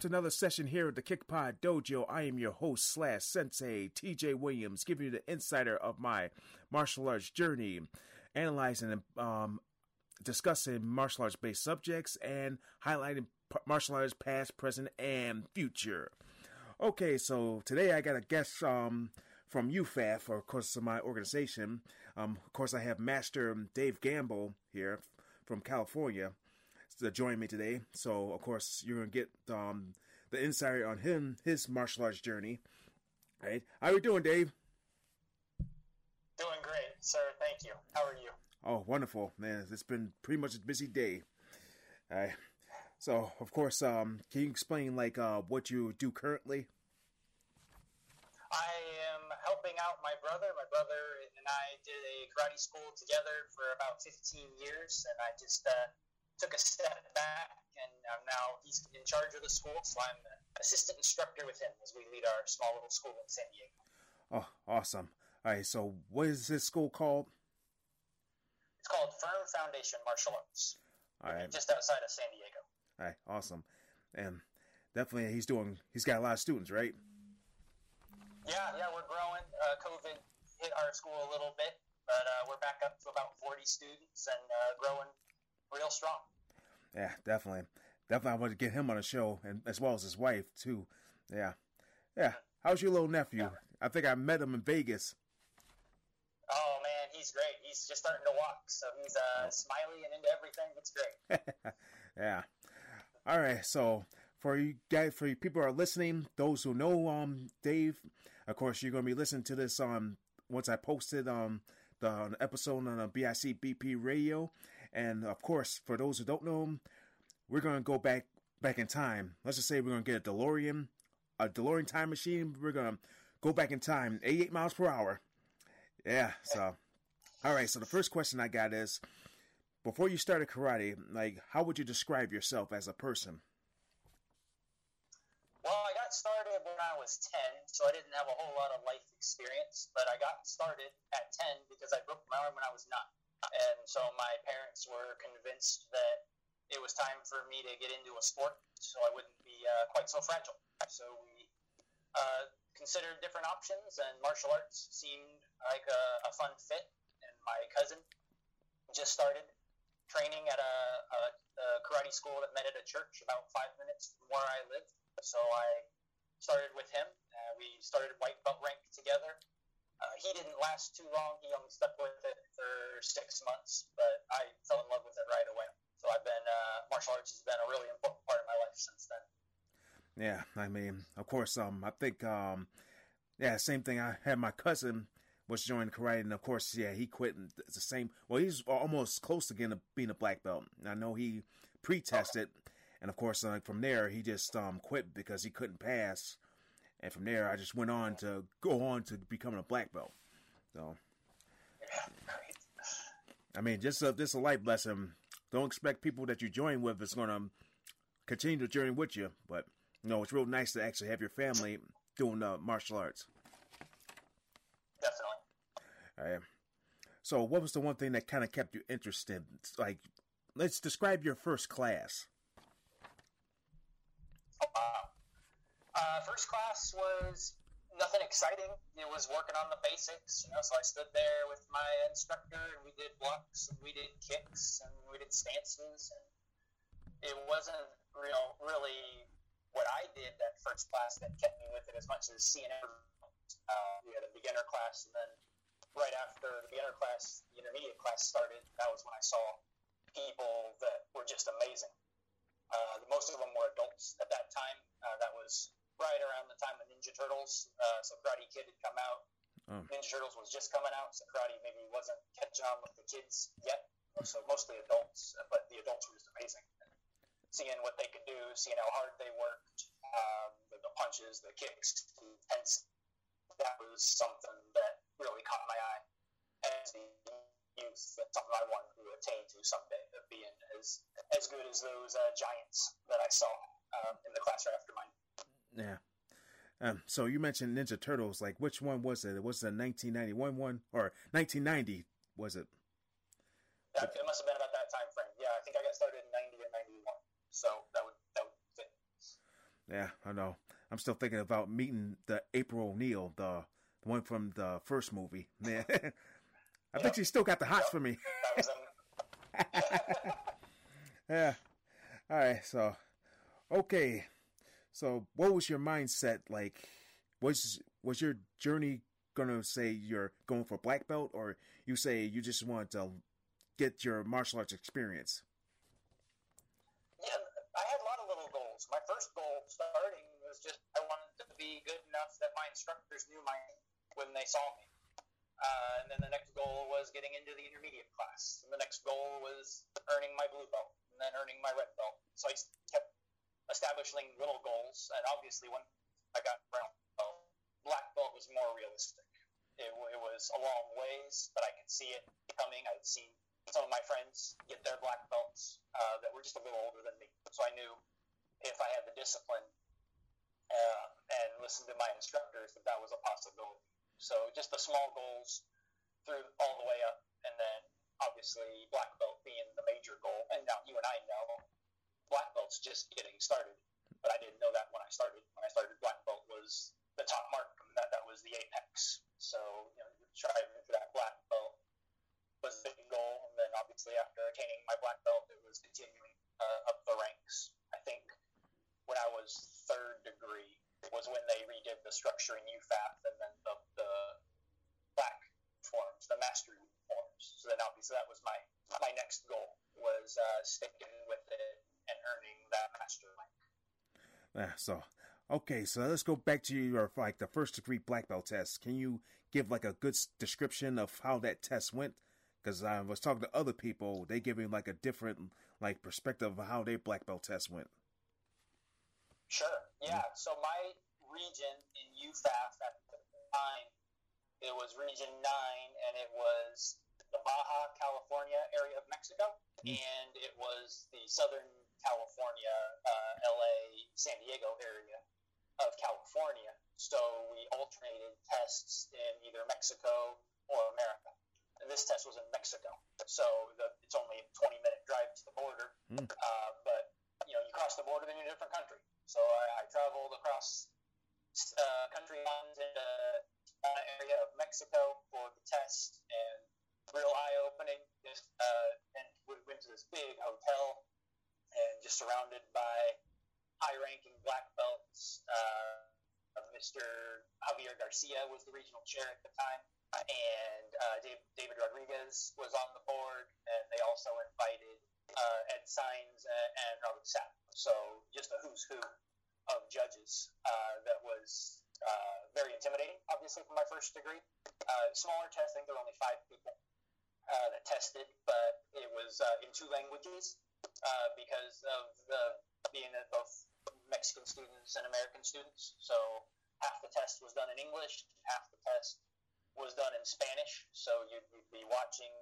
To another session here at the Kick Pod Dojo. I am your host slash sensei, TJ Williams, giving you the insider of my martial arts journey, analyzing and discussing martial arts based subjects and highlighting martial arts past, present, and future. Okay, so today I got a guest from UFAF, or of course my organization. Of course I have Master Dave Gamble here from California to join me today, so of course you're gonna get the insight on him, his martial arts journey. All right, how are you doing, Dave? Doing great, sir. Thank you. How are you? Oh, wonderful, man. It's been pretty much a busy day. All right. So, of course, can you explain what you do currently? I am helping out my brother. My brother and I did a karate school together for about 15 years, and I just took a step back, and now he's in charge of the school, so I'm an assistant instructor with him as we lead our small little school in San Diego. Oh, awesome. All right, so what is this school called? It's called Firm Foundation Martial Arts. All right. Just outside of San Diego. All right, awesome. And definitely he's got a lot of students, right? Yeah, we're growing. COVID hit our school a little bit, but we're back up to about 40 students and growing real strong. Yeah, definitely. Definitely I want to get him on the show, and as well as his wife, too. Yeah. Yeah. How's your little nephew? Yeah. I think I met him in Vegas. Oh, man, he's great. He's just starting to walk, so he's smiley and into everything. It's great. Yeah. All right, so for you guys, for you people who are listening, those who know Dave, of course, you're going to be listening to this once I posted the episode on BICBP radio. And, of course, for those who don't know him, we're going to go back in time. Let's just say we're going to get a DeLorean time machine. We're going to go back in time, 88 miles per hour. Yeah, so, all right, so the first question I got is, before you started karate, how would you describe yourself as a person? Well, I got started when I was 10, so I didn't have a whole lot of life experience, but I got started at 10 because I broke my arm when I was 9. And so my parents were convinced that it was time for me to get into a sport so I wouldn't be quite so fragile. So we considered different options, and martial arts seemed like a fun fit. And my cousin just started training at a karate school that met at a church about 5 minutes from where I lived. So I started with him. We started white belt rank together. He didn't last too long. He only stuck with it for 6 months, but I fell in love with it right away. So I've been, martial arts has been a really important part of my life since then. Yeah, I mean, of course, I think, same thing. I had my cousin was joining karate, and of course, yeah, he quit. And it's the same. Well, he's almost close to being a black belt. I know he pre-tested, and of course, from there, he just quit because he couldn't pass. And from there, I just went on to becoming a black belt. So, I mean, just a life lesson. Don't expect people that you join with is going to continue the journey with you. But, it's real nice to actually have your family doing martial arts. Definitely. All right. So, what was the one thing that kind of kept you interested? It's let's describe your first class. First class was nothing exciting. It was working on the basics, so I stood there with my instructor, and we did blocks, and we did kicks, and we did stances, and it wasn't really what I did that first class that kept me with it as much as seeing everyone. We had a beginner class, and then right after the beginner class, the intermediate class started. That was when I saw people that were just amazing. Most of them were adults at that time. That was right around the time of Ninja Turtles, so Karate Kid had come out. Oh. Ninja Turtles was just coming out, so karate maybe wasn't catching on with the kids yet, so mostly adults, but the adults were just amazing. And seeing what they could do, seeing how hard they worked, the punches, the kicks, the intensity. That was something that really caught my eye as a youth. That's something I wanted to attain to someday, of being as good as those giants that I saw in the class right after mine. Yeah. So you mentioned Ninja Turtles. Like, which one was it? Was it a 1991 one or 1990? Was it? It must have been about that time frame. Yeah, I think I got started in 90 or 91. So that would fit. Yeah, I know. I'm still thinking about meeting the April O'Neil, the one from the first movie. Man, I bet you still got the hots for me. That was yeah. All right. So, okay. So, what was your mindset like? Was your journey gonna say you're going for black belt, or you say you just wanted to get your martial arts experience? Yeah, I had a lot of little goals. My first goal starting was just I wanted to be good enough that my instructors knew my name when they saw me. And then the next goal was getting into the intermediate class. And the next goal was earning my blue belt, and then earning my red belt. So I kept establishing little goals, and obviously when I got brown belt, black belt was more realistic. It was a long ways, but I could see it coming. I'd seen some of my friends get their black belts that were just a little older than me, so I knew if I had the discipline and listened to my instructors that was a possibility. So just the small goals through all the way up, and then obviously black belt being the major goal. And now you and I know black belt's just getting started, but I didn't know that when I started. When I started, black belt was the top mark, and that was the apex. So, you know, striving for that black belt was the goal, and then obviously after attaining my black belt, it was continuing up the ranks. I think when I was third degree was when they redid the structure in UFAF, and then the black forms, the mastery forms. So then obviously that was my next goal, was sticking with it and earning that master rank. So let's go back to your the first degree black belt test. Can you give a good description of how that test went? Because I was talking to other people, they gave me a different perspective of how their black belt test went. Sure, yeah. Mm-hmm. So my region in UFAF at the time, it was Region 9, and it was the Baja California area of Mexico, and it was the Southern California, LA, San Diego area of California. So we alternated tests in either Mexico or America. And this test was in Mexico, so it's only a 20-minute drive to the border. But you cross the border, then you're in a different country. So I traveled across country lines in the area of Mexico for the test, and real eye-opening. And we went to this big hotel, and just surrounded by high-ranking black belts. Mr. Javier Garcia was the regional chair at the time, and David Rodriguez was on the board, and they also invited Ed Sines and Robert Sapp. So just a who's who of judges. That was very intimidating, obviously, for my first degree. Smaller test, I think there were only 5 people that tested, but it was in 2 languages because of being both Mexican students and American students. So half the test was done in English, half the test was done in Spanish. So you'd be watching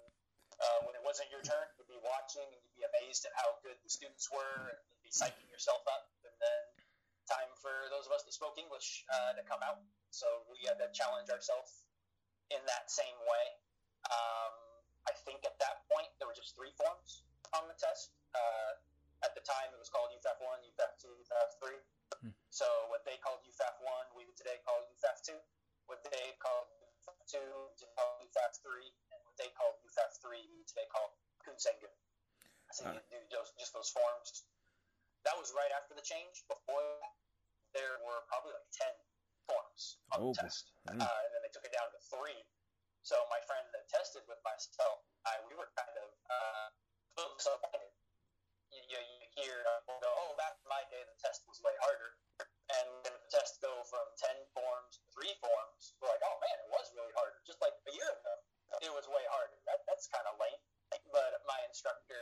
when it wasn't your turn, you'd be watching and you'd be amazed at how good the students were, and you'd be psyching yourself up. And then time for those of us that spoke English to come out. So we had to challenge ourselves in that same way. I think at that point there were just 3 forms on the test. At the time it was called UFAF1, UFAF2, UFAF3. So what they called UFAF1, we would today call UFAF2. What they called UFAF2, we today call UFAF3. And what they called UFAF3, we today call Kunsengu. So you do just those forms. That was right after the change. Before that, there were probably 10 forms on the test. And then they took it down to 3. So my friend that tested with myself, we were kind of disappointed. You hear, back in my day, the test was way harder. And then the test go from 10 forms to 3 forms. We're like, oh, man, it was really harder. Just a year ago, it was way harder. That's kind of lame. But my instructor,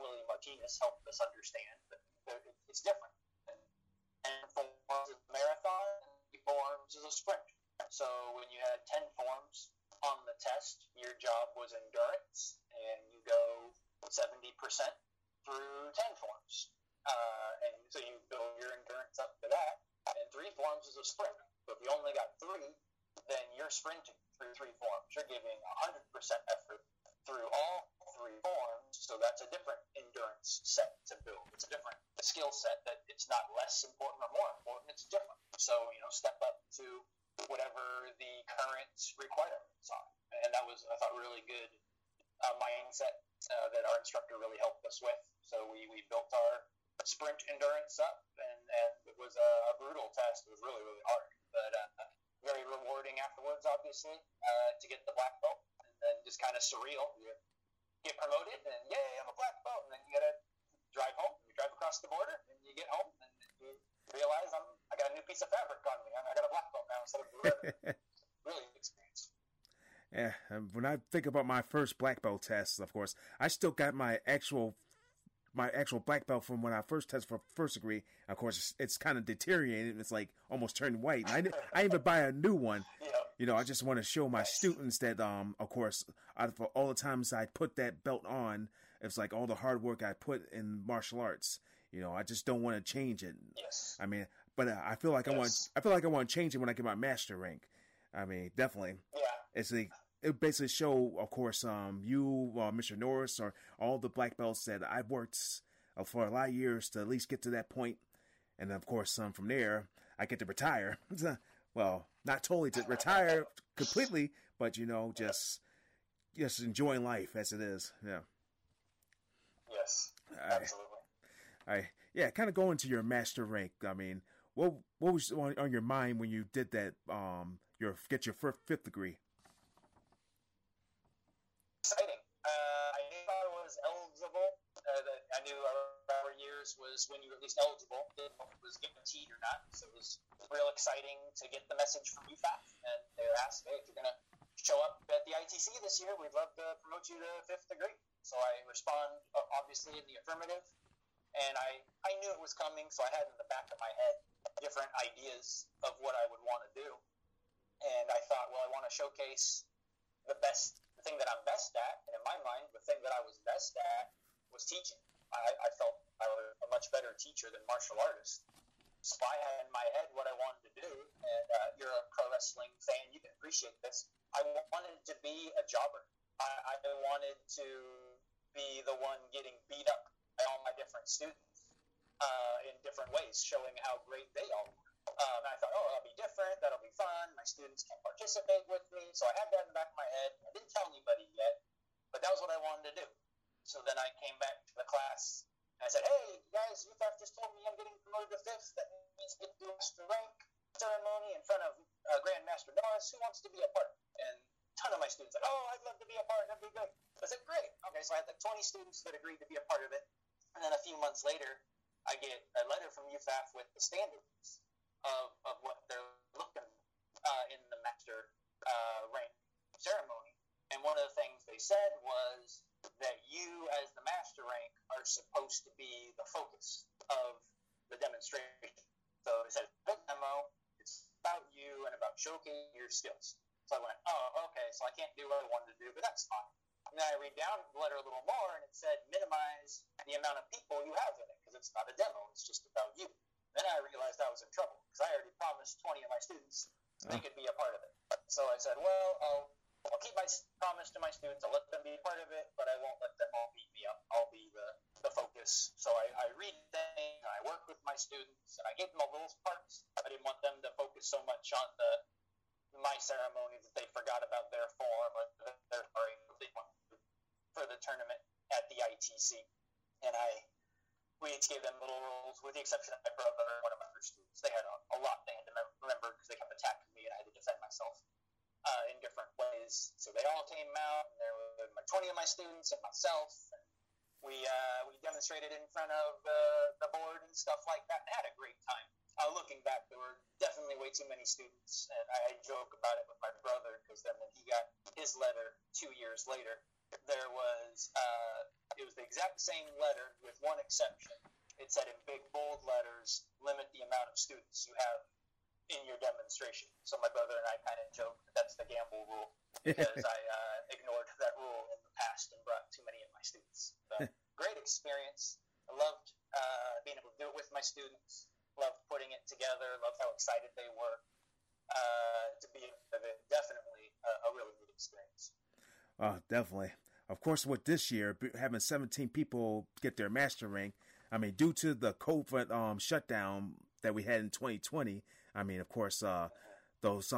Willie Martinez, helped us understand that It's different. And forms is a marathon, and forms is a sprint. So when you had 10 forms on the test, your job was endurance, and you go 70% through 10 forms. And so you build your endurance up to that. And 3 forms is a sprint. So if you only got 3, then you're sprinting through 3 forms. You're giving 100% effort through all 3 forms, so that's a different endurance set to build. It's a different skill set that it's not less important or more important. It's different. So, you know, step up to whatever the current requirements are. And that was, I thought, really good mindset that our instructor really helped us with. So we built our sprint endurance up, and it was a brutal test. It was really, really hard, but very rewarding afterwards, obviously, to get the black belt. And just kind of surreal. You get promoted, and yay, I'm a black belt. And then you gotta drive home. You drive across the border, and you get home, and you realize I got a new piece of fabric on me. I got a black belt now instead of blue ribbon. Really good experience. Yeah, when I think about my first black belt test, of course, I still got my actual black belt from when I first tested for first degree. Of course, it's kind of deteriorated. And it's like almost turned white. And I even buy a new one. Yeah. You know, I just want to show my students that, of course, for all the times I put that belt on, it's like all the hard work I put in martial arts. You know, I just don't want to change it. Yes. I mean, but I feel like I want to change it when I get my master rank. I mean, definitely. Yeah. It's like, it basically show, of course, you, Mr. Norris, or all the black belts that I've worked for a lot of years to at least get to that point. And of course, from there, I get to retire. Well, not totally to retire completely, but, you know, just enjoying life as it is. Yeah. Yes, absolutely. All right. Yeah, kind of going to your master rank. I mean, what was on your mind when you did that, get your fifth degree? Exciting. I knew I was eligible. I knew our years was when you were at least eligible, didn't know if it was guaranteed or not. So it was real exciting to get the message from UFAF, and they were asked, hey, if you're going to show up at the ITC this year, we'd love to promote you to fifth degree. So I respond, obviously, in the affirmative, and I knew it was coming, so I had in the back of my head different ideas of what I would want to do. And I thought, well, I want to showcase the thing that I'm best at, and in my mind, the thing that I was best at was teaching. I felt I was a much better teacher than martial artist. So I had in my head what I wanted to do, and you're a pro wrestling fan, you can appreciate this. I wanted to be a jobber. I wanted to be the one getting beat up by all my different students in different ways, showing how great they all were. And I thought, that'll be different, that'll be fun, my students can participate with me. So I had that in the back of my head. I didn't tell anybody yet, but that was what I wanted to do. So then I came back to the class, and I said, hey, guys, UFAF just told me I'm getting promoted to fifth. That means I get to do master rank ceremony in front of Grandmaster Norris. Who wants to be a part? And a ton of my students said, I'd love to be a part. That'd be good. I said, great. Okay, so I had like 20 students that agreed to be a part of it. And then a few months later, I get a letter from UFAF with the standards of what they're looking in the master rank ceremony. And one of the things they said was that you, as the master rank, are supposed to be the focus of the demonstration. So it says, demo, it's about you and about showcasing your skills. So I went, okay, so I can't do what I wanted to do, but that's fine. And then I read down the letter a little more, and it said, minimize the amount of people you have in it, because it's not a demo, it's just about you. Then I realized I was in trouble, because I already promised 20 of my students they could be a part of it. So I said, I'll keep my promise to my students. I'll let them be a part of it, but I won't let them all beat me up. I'll be the focus. So I read things, I work with my students, and I gave them all those parts. I didn't want them to focus so much on my ceremony that they forgot about their form or their for the tournament at the ITC. And we each gave them little rules, with the exception of my brother, one of my first students. They had a lot they had to remember because they kept attacking me, and I had to defend myself in different ways. So they all came out, and there were 20 of my students and myself, and we demonstrated in front of the board and stuff like that, and had a great time. Looking back, there were definitely way too many students, and I joke about it with my brother, because then when he got his letter 2 years later, it was the exact same letter with one exception. it said in big bold letters, limit the amount of students you have in your demonstration. So my brother and I kind of joked that that's the Gamble rule, because I ignored that rule in the past and brought too many of my students. But great experience. I loved being able to do it with my students. Loved putting it together. Loved how excited they were to be of it. Definitely a really good experience. Oh, definitely. Of course, with this year, having 17 people get their master rank, I mean, due to the COVID shutdown that we had in 2020, I mean, of course, those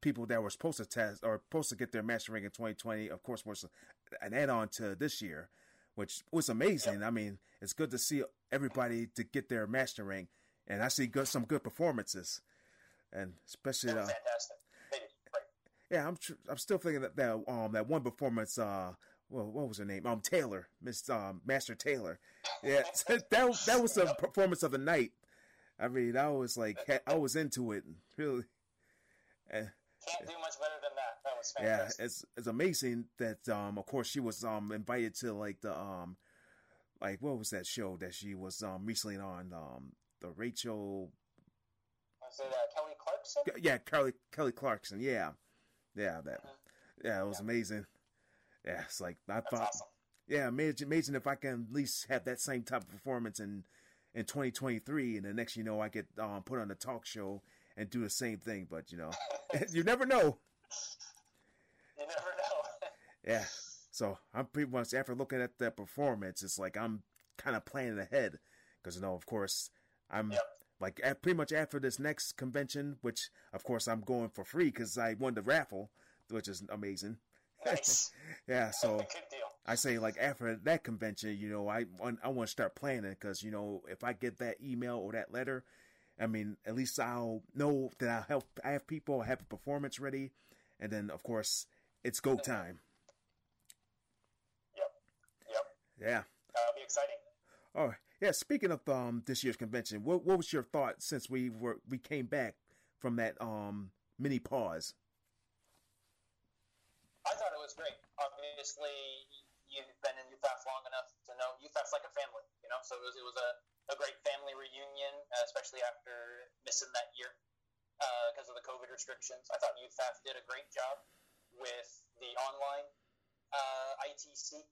people that were supposed to test or supposed to get their master rank in 2020, of course, was an add-on to this year, which was amazing. Yep. I mean, it's good to see everybody to get their master rank, and I see some good performances, and especially fantastic. Yeah, I'm still thinking that one performance. Well, what was her name? Taylor, Miss Master Taylor. Yeah, that was the performance of the night. I mean, I was like, I was into it, really. Can't do much better than that. That was fantastic. Yeah, it's amazing that of course she was invited to like the like what was that show that she was recently on the Rachel. Was it Kelly Clarkson? Yeah, Kelly Clarkson. Yeah, it was amazing. Yeah, it's like I thought. Awesome. Yeah, imagine if I can at least have that same type of performance in 2023, and the next I get put on a talk show and do the same thing. But you never know. You never know. Yeah. So I'm pretty much after looking at that performance, it's like I'm kind of planning ahead because of course I'm. Yep. Like pretty much after this next convention, which of course I'm going for free because I won the raffle, which is amazing. Nice. Yeah, so good deal. I say like after that convention, I want to start planning because if I get that email or that letter, I mean at least I'll know that I'll help. I have people, I have a performance ready, and then of course it's go time. Yep. Yeah. That'll be exciting. Oh yeah! Speaking of this year's convention, what was your thought since we came back from that mini pause? I thought it was great. Obviously, you've been in UFAF long enough to know UFAF's like a family, So it was a great family reunion, especially after missing that year because of the COVID restrictions. I thought UFAF did a great job with the online ITC.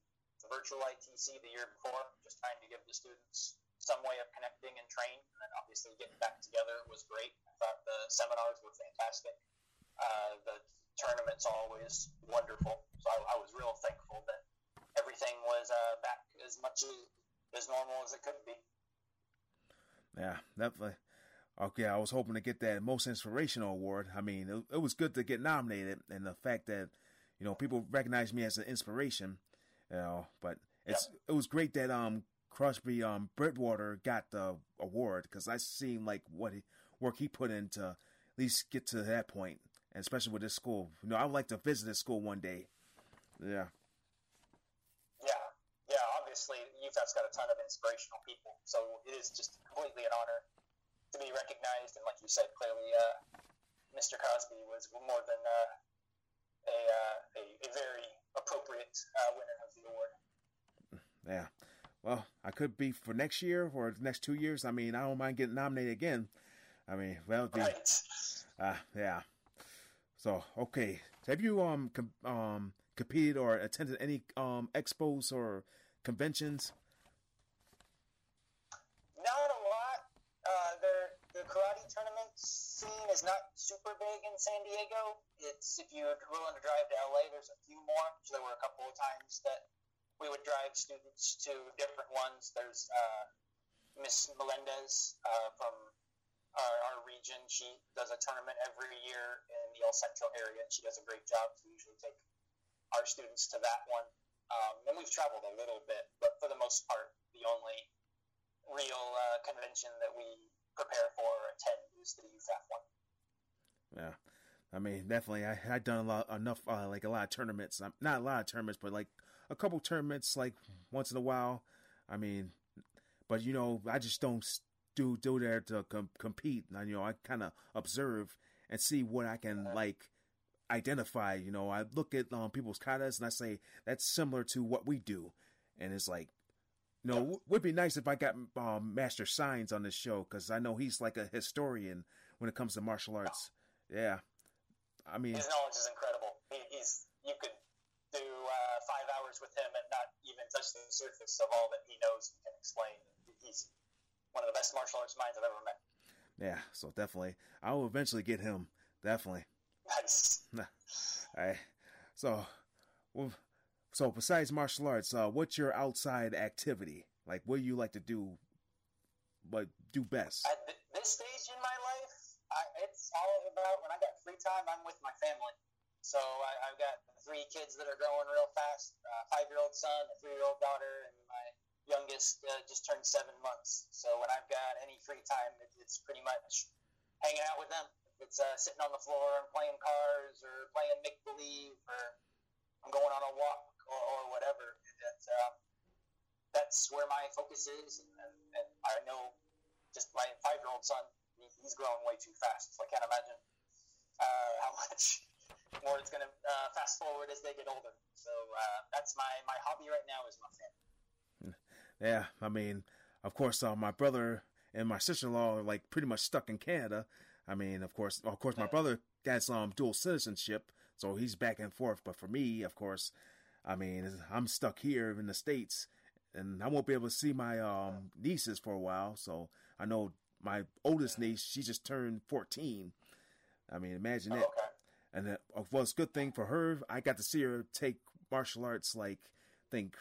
The virtual ITC the year before, just trying to give the students some way of connecting and training, and then obviously getting back together was great. I thought the seminars were fantastic. The tournament's always wonderful, so I was real thankful that everything was back as much as normal as it could be. Yeah, definitely. Okay, I was hoping to get that Most Inspirational Award. I mean, it was good to get nominated, and the fact that people recognize me as an inspiration. But it was great that Crosby Bridgewater got the award because I seen like what work he put in to at least get to that point, and especially with this school. I would like to visit this school one day. Yeah. Obviously, UFAF's got a ton of inspirational people, so it is just completely an honor to be recognized. And like you said, clearly, Mr. Crosby was more than a very appropriate winner of the award. Yeah. Well, I could be for next year or the next 2 years. I mean, I don't mind getting nominated again. I mean, well, right. Yeah. So, okay. Have you competed or attended any expos or conventions? Not a lot. The karate tournament scene is not super big in San Diego. It's if you're willing to drive to LA, there's a few more. So there were a couple of times that we would drive students to different ones. There's Miss Melendez from our region. She does a tournament every year in the El Centro area, and she does a great job. So we usually take our students to that one. And we've traveled a little bit, but for the most part, the only real convention that we prepare for or attend is the UFAF one. Yeah, I mean, definitely. I've done a lot of tournaments. Not a lot of tournaments, but like a couple tournaments, like once in a while. I mean, but I just don't do there to compete. I kind of observe and see what I can identify. I look at people's katas and I say that's similar to what we do, and it's like. You know, would be nice if I got Master Sines on this show, because I know he's like a historian when it comes to martial arts. Yeah, I mean, his knowledge is incredible. You could do 5 hours with him and not even touch the surface of all that he knows and can explain. He's one of the best martial arts minds I've ever met. Yeah, so definitely, I will eventually get him. Definitely. Nice. All right. So, well. So, besides martial arts, what's your outside activity? Like, what do you like to do, but do best? At this stage in my life, it's all about when I got free time, I'm with my family. So, I've got 3 kids that are growing real fast, a 5-year-old son, a 3-year-old daughter, and my youngest just turned 7 months. So, when I've got any free time, it's pretty much hanging out with them. It's sitting on the floor and playing cars or playing make-believe, or I'm going on a walk. Or whatever. That's where my focus is, and I know just my 5-year-old son, he's growing way too fast, so I can't imagine how much more it's going to fast forward as they get older. So that's my hobby right now is my family. Yeah, I mean, of course, my brother and my sister-in-law are like pretty much stuck in Canada. I mean, of course, my brother has dual citizenship, so he's back and forth. But for me, of course, I mean, I'm stuck here in the States, and I won't be able to see my nieces for a while. So I know my oldest niece, she just turned 14. I mean, imagine that. Okay. And well, it's a good thing for her. I got to see her take martial arts, like, I think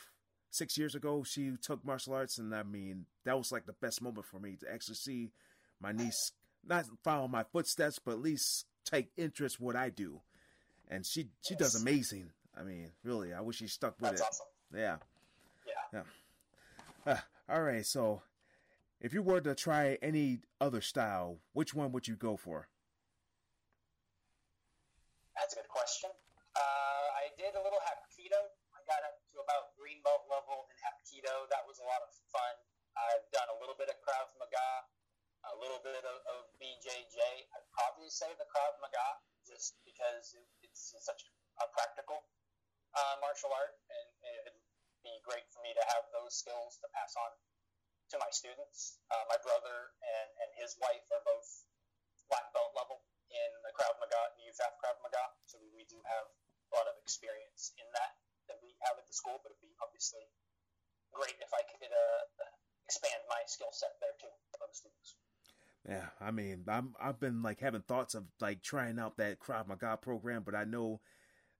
6 years ago she took martial arts. And I mean, that was like the best moment for me to actually see my niece not follow my footsteps, but at least take interest in what I do. And she does amazing. I mean, really, I wish he stuck with That's it. Awesome. Yeah. Yeah. All right, so if you were to try any other style, which one would you go for? That's a good question. I did a little Hapkido. I got up to about green belt level in Hapkido. That was a lot of fun. I've done a little bit of Krav Maga, a little bit of BJJ. I'd probably say the Krav Maga just because it's such a practical martial art, and it'd be great for me to have those skills to pass on to my students. My brother and his wife are both black belt level in the Krav Maga, the UFAF Krav Maga, so we do have a lot of experience in that we have at the school, but it'd be obviously great if I could expand my skill set there too for the students. Yeah, I mean, I've been like having thoughts of like trying out that Krav Maga program, but I know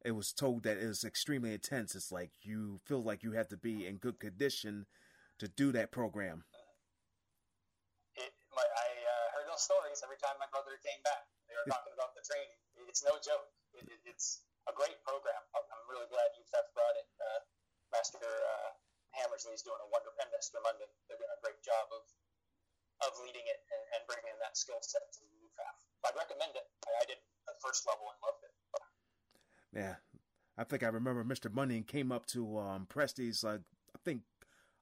it was told that it was extremely intense. It's like you feel like you have to be in good condition to do that program. I heard those stories every time my brother came back. They were talking about the training. It's no joke. It's a great program. I'm really glad UFAF brought it. Master Hammersley is doing a wonderful, and Mr. Money, they're doing a great job of leading it and bringing that skill set to UFAF. I'd recommend it. I did the first level and loved it. Yeah, I think I remember Mr. Money came up to Presti's, I think,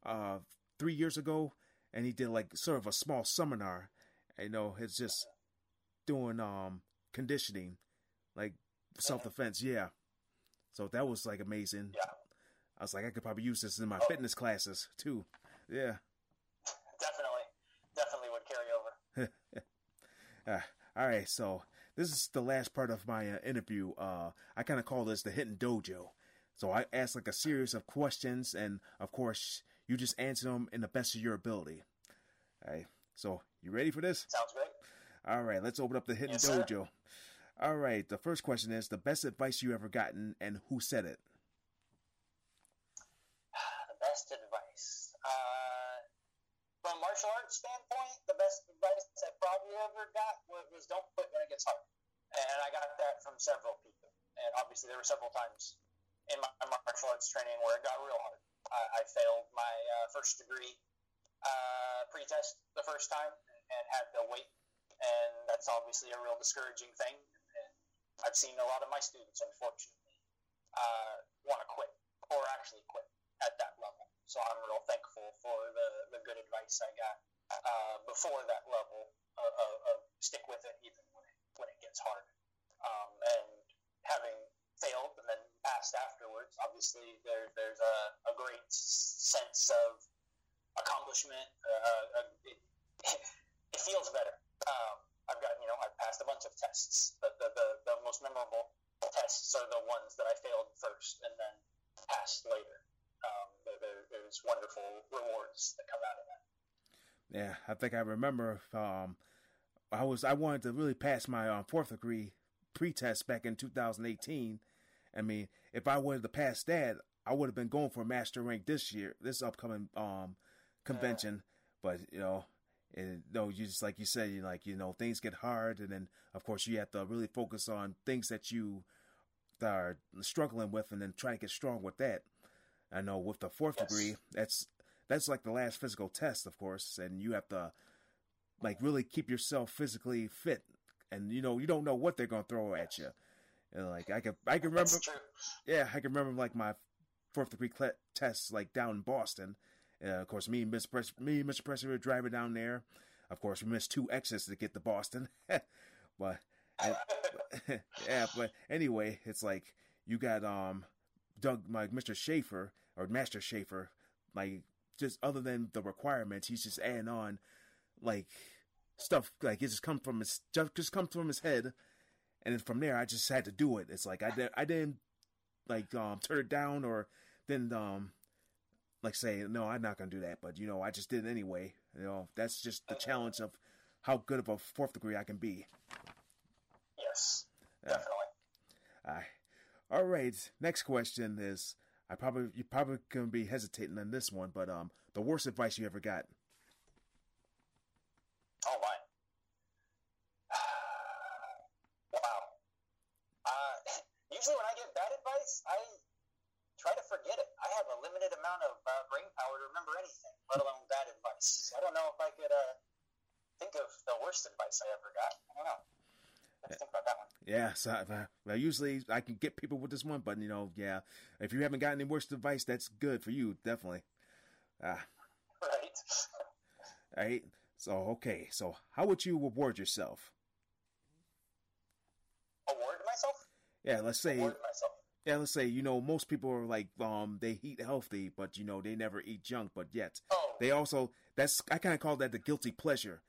3 years ago, and he did like sort of a small seminar. You know, it's just doing conditioning, like self-defense. Yeah, so that was like amazing. Yeah. I was like, I could probably use this in my fitness classes too. Yeah, definitely would carry over. All right, so this is the last part of my interview. I kind of call this the Hidden Dojo. So I ask like a series of questions, and of course, you just answer them in the best of your ability. All right, so you ready for this? Sounds great. All right, let's open up the Hidden Dojo. Sir. All right, the first question is the best advice you ever gotten, and who said it? The best advice. From a martial arts standpoint, the best advice I probably ever got was don't quit when it gets hard. And I got that from several people. And obviously there were several times in my martial arts training where it got real hard. I failed my first degree pretest the first time and had to wait. And that's obviously a real discouraging thing. And I've seen a lot of my students, unfortunately, want to quit or actually quit at that level. So I'm real thankful for the good advice I got before that level of stick with it even when it gets hard. And having failed and then passed afterwards, obviously there's a great sense of accomplishment. It feels better. I've passed a bunch of tests, but the most memorable tests are the ones that I failed first and then passed later. There's wonderful rewards that come out of that. Yeah, I think I remember. I wanted to really pass my fourth degree pretest back in 2018. I mean, if I wanted to pass that, I would have been going for a master rank this year, this upcoming convention. But you just like you said, things get hard, and then of course you have to really focus on things that you are struggling with, and then try to get strong with that. I know with the fourth degree, that's like the last physical test, of course, and you have to really keep yourself physically fit, and you don't know what they're gonna throw at you. And I can remember, my fourth degree tests down in Boston. Of course, me and Mr. Presti were driving down there. Of course, we missed two exits to get to Boston. But anyway, it's you got Mr. Schaefer or Master Schaefer, just other than the requirements, he's just adding on stuff it just comes from his head, and then from there I just had to do it. It's I didn't turn it down or then say no, I'm not gonna do that, but I just did it anyway. That's just the challenge of how good of a fourth degree I can be. Yes, definitely. All right. Next question is you're probably gonna be hesitating on this one, but the worst advice you ever got. Oh my! Wow. Usually when I get bad advice, I try to forget it. I have a limited amount of brain power to remember anything, let alone bad advice. So I don't know if I could think of the worst advice I ever got. I don't know. Let's think about that one. Yeah, so usually I can get people with this one, but if you haven't gotten any worst advice, that's good for you, definitely. Right. All right. So how would you reward yourself? Award myself? Yeah, let's say. Award myself. Yeah, let's say most people are they eat healthy, but they never eat junk. But yet, they also I kind of call that the guilty pleasure.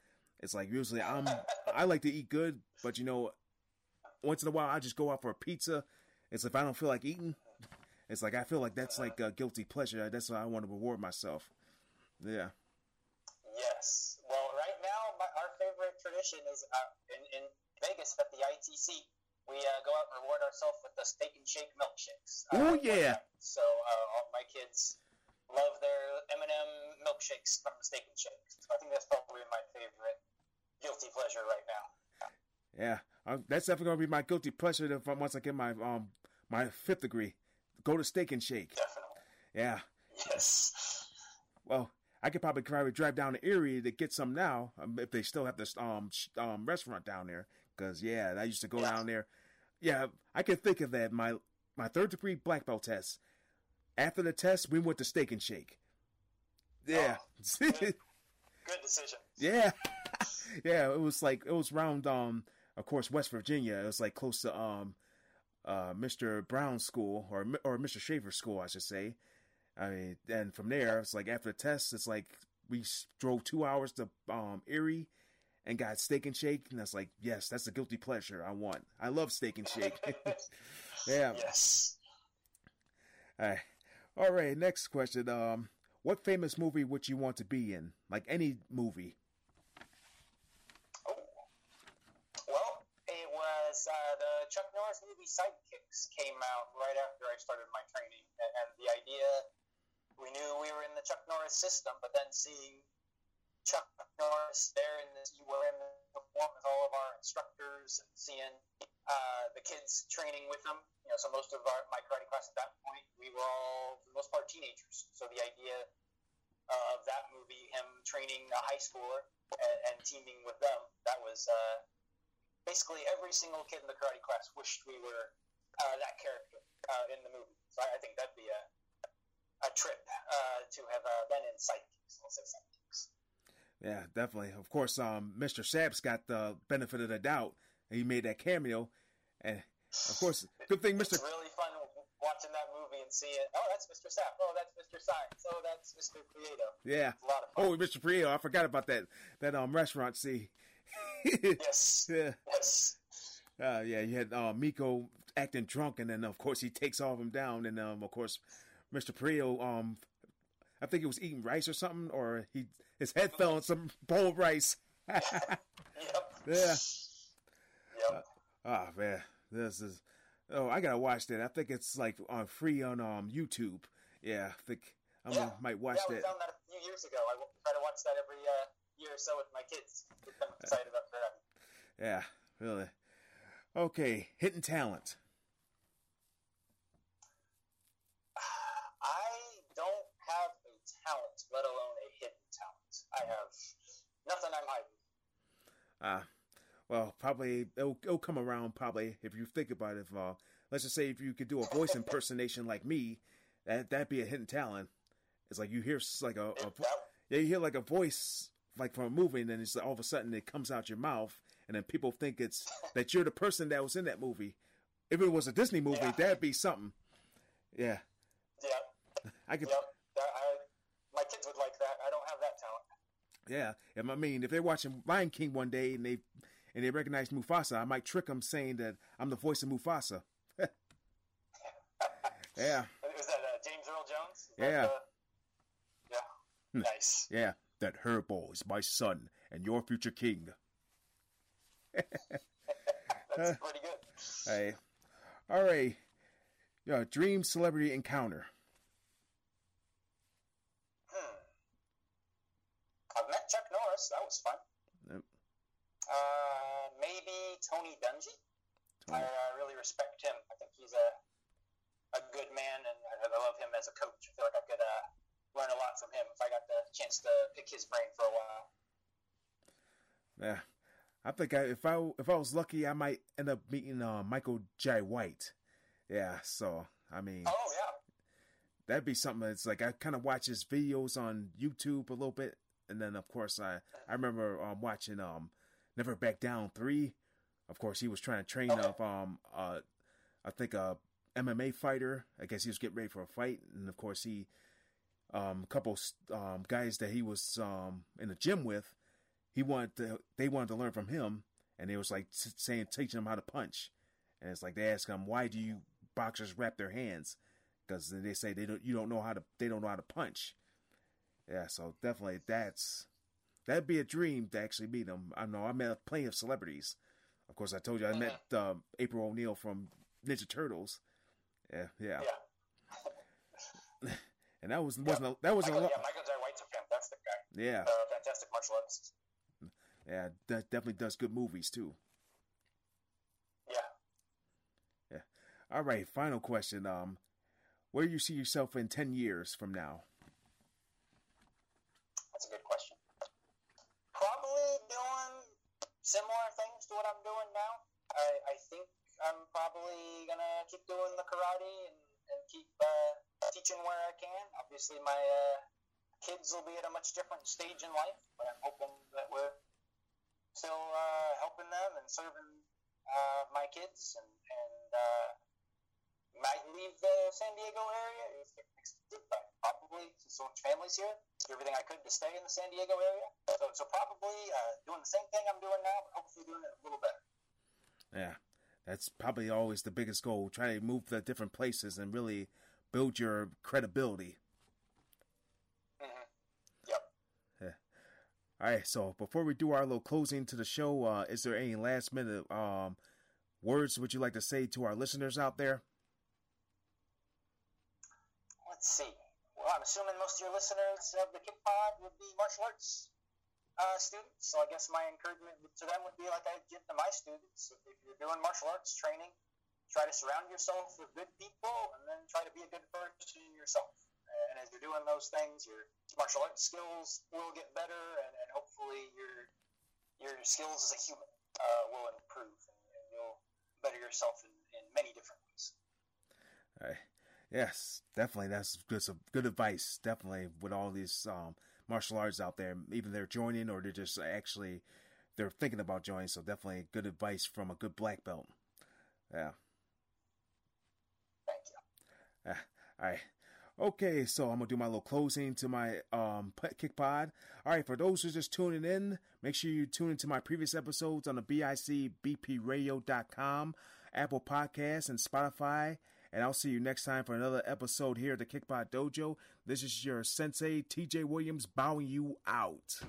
It's usually I like to eat good, but once in a while I just go out for a pizza. It's if I don't feel like eating, it's I feel like that's a guilty pleasure. That's why I want to reward myself. Yeah. Yes. Well, right now, our favorite tradition is in Vegas at the ITC. We go out and reward ourselves with the steak and shake milkshakes. Oh, yeah. So all my kids love their M&M milkshakes from the steak and shake. So I think that's probably my favorite guilty pleasure right now. Yeah. That's definitely going to be my guilty pleasure once I get my fifth degree. Go to steak and shake. Definitely. Yeah. Yes. Well, I could probably drive down to Erie to get some now, if they still have this restaurant down there. Because, I used to go down there. Yeah, I can think of that. My third degree black belt test. After the test, we went to Steak and Shake. Yeah. Oh, good decision. Yeah. Yeah, it was around, of course, West Virginia. It was close to Mr. Brown's school, or Mr. Schaefer's school, I should say. I mean, and from there, it's after the test, it's we drove 2 hours to Erie and got steak and shake. And that's yes, that's the guilty pleasure I want. I love steak and shake. Yeah. Yes. All right. Next question. What famous movie would you want to be in? Any movie. Oh. Well, it was the Chuck Norris movie Sidekicks came out right after I started my training. And the idea... We knew we were in the Chuck Norris system, but then seeing Chuck Norris there in this, you were in the uniform with all of our instructors and seeing the kids training with them. So most of my karate class at that point, we were all, for the most part, teenagers. So the idea of that movie, him training a high schooler and teaming with them, that was basically every single kid in the karate class wished we were that character in the movie. So I think that'd be a trip to have been in Sidekicks. I'll say Sidekicks. Yeah, definitely. Of course, Mr. Sapp's got the benefit of the doubt. He made that cameo, and of course, good thing Mr. It's really fun watching that movie and seeing, oh, that's Mr. Sapp, oh, that's Mr. Sines, oh, that's Mr. Prieto. Yeah. It's a lot of fun. Oh, Mr. Prieto, I forgot about that restaurant, see. Yes. Yeah. Yes. Yeah, you had Miko acting drunk, and then, of course, he takes all of them down, and, of course, Mr. Prieto, I think he was eating rice or something, or his head fell on some bowl of rice. Yep. Yeah. Yep. Oh, man, this is... Oh, I gotta watch that. I think it's like on free on YouTube. Yeah, I think I might watch that. Yeah, we found that a few years ago. I try to watch that every year or so with my kids. I'm excited about that. Yeah, really. Okay, hidden talent. I don't have a talent, let alone a hidden talent. I have nothing I'm hiding. Well, probably it'll come around. Probably if you think about it, let's just say if you could do a voice impersonation like me, that'd be a hidden talent. It's like you hear like a voice like from a movie, and then it's like, all of a sudden it comes out your mouth, and then people think it's that you're the person that was in that movie. If it was a Disney movie, that'd be something. Yeah. Yeah. I could. Yep. My kids would like that. I don't have that talent. Yeah, and I mean, if they're watching Lion King one day and they recognize Mufasa, I might trick them saying that I'm the voice of Mufasa. Yeah. Is that James Earl Jones? Yeah. Nice. Yeah, that Herbo is my son and your future king. That's pretty good. Hey, all right. Yeah, dream celebrity encounter. I've met Chuck Norris. That was fun. Nope. Maybe Tony Dungy. I really respect him. I think he's a good man, and I love him as a coach. I feel like I could learn a lot from him if I got the chance to pick his brain for a while. Yeah, I think if I was lucky, I might end up meeting Michael J. White. Yeah, so I mean. Oh yeah. That'd be something. It's like I kind of watch his videos on YouTube a little bit. And then, of course, I remember watching Never Back Down 3. Of course, he was trying to train up, I think, a MMA fighter. I guess he was getting ready for a fight. And, of course, he a couple guys that he was in the gym with, they wanted to learn from him. And they was, like, teaching him how to punch. And it's like they ask him, why do you boxers wrap their hands? Because they say they don't know how to punch. Yeah, so definitely that'd be a dream to actually meet him. I know I met plenty of celebrities. Of course, I told you I met April O'Neil from Ninja Turtles. Yeah. And that wasn't Michael J. White's a fantastic guy. Yeah, fantastic martial artist. Yeah, that definitely does good movies too. Yeah. All right, final question. Where do you see yourself in 10 years from now? That's a good question. Probably doing similar things to what I'm doing now. I think I'm probably going to keep doing the karate and keep teaching where I can. Obviously, my kids will be at a much different stage in life, but I'm hoping that we're still helping them and serving my kids and might leave the San Diego area. Probably, since so much family's here, do everything I could to stay in the San Diego area. So probably doing the same thing I'm doing now, but hopefully doing it a little better. Yeah, that's probably always the biggest goal. Try to move to different places and really build your credibility. Mm-hmm. Yep. Yeah. All right, so before we do our little closing to the show, is there any last-minute words would you like to say to our listeners out there? Let's see. Well, I'm assuming most of your listeners of the Kid Pod would be martial arts students, so I guess my encouragement to them would be like I give to my students. If you're doing martial arts training, try to surround yourself with good people and then try to be a good person yourself. And as you're doing those things, your martial arts skills will get better and hopefully your skills as a human will improve and you'll better yourself in many different ways. All right. Yes, definitely. That's good advice, definitely, with all these martial arts out there. Even they're joining or they're just actually, they're thinking about joining. So definitely good advice from a good black belt. Yeah. Thank you. Alright. Okay, so I'm going to do my little closing to my kick pod. Alright, for those who's just tuning in, make sure you tune into my previous episodes on the bicbp-radio.com, Apple Podcasts, and Spotify. And I'll see you next time for another episode here at the Kick Pod Dojo. This is your sensei, TJ Williams, bowing you out.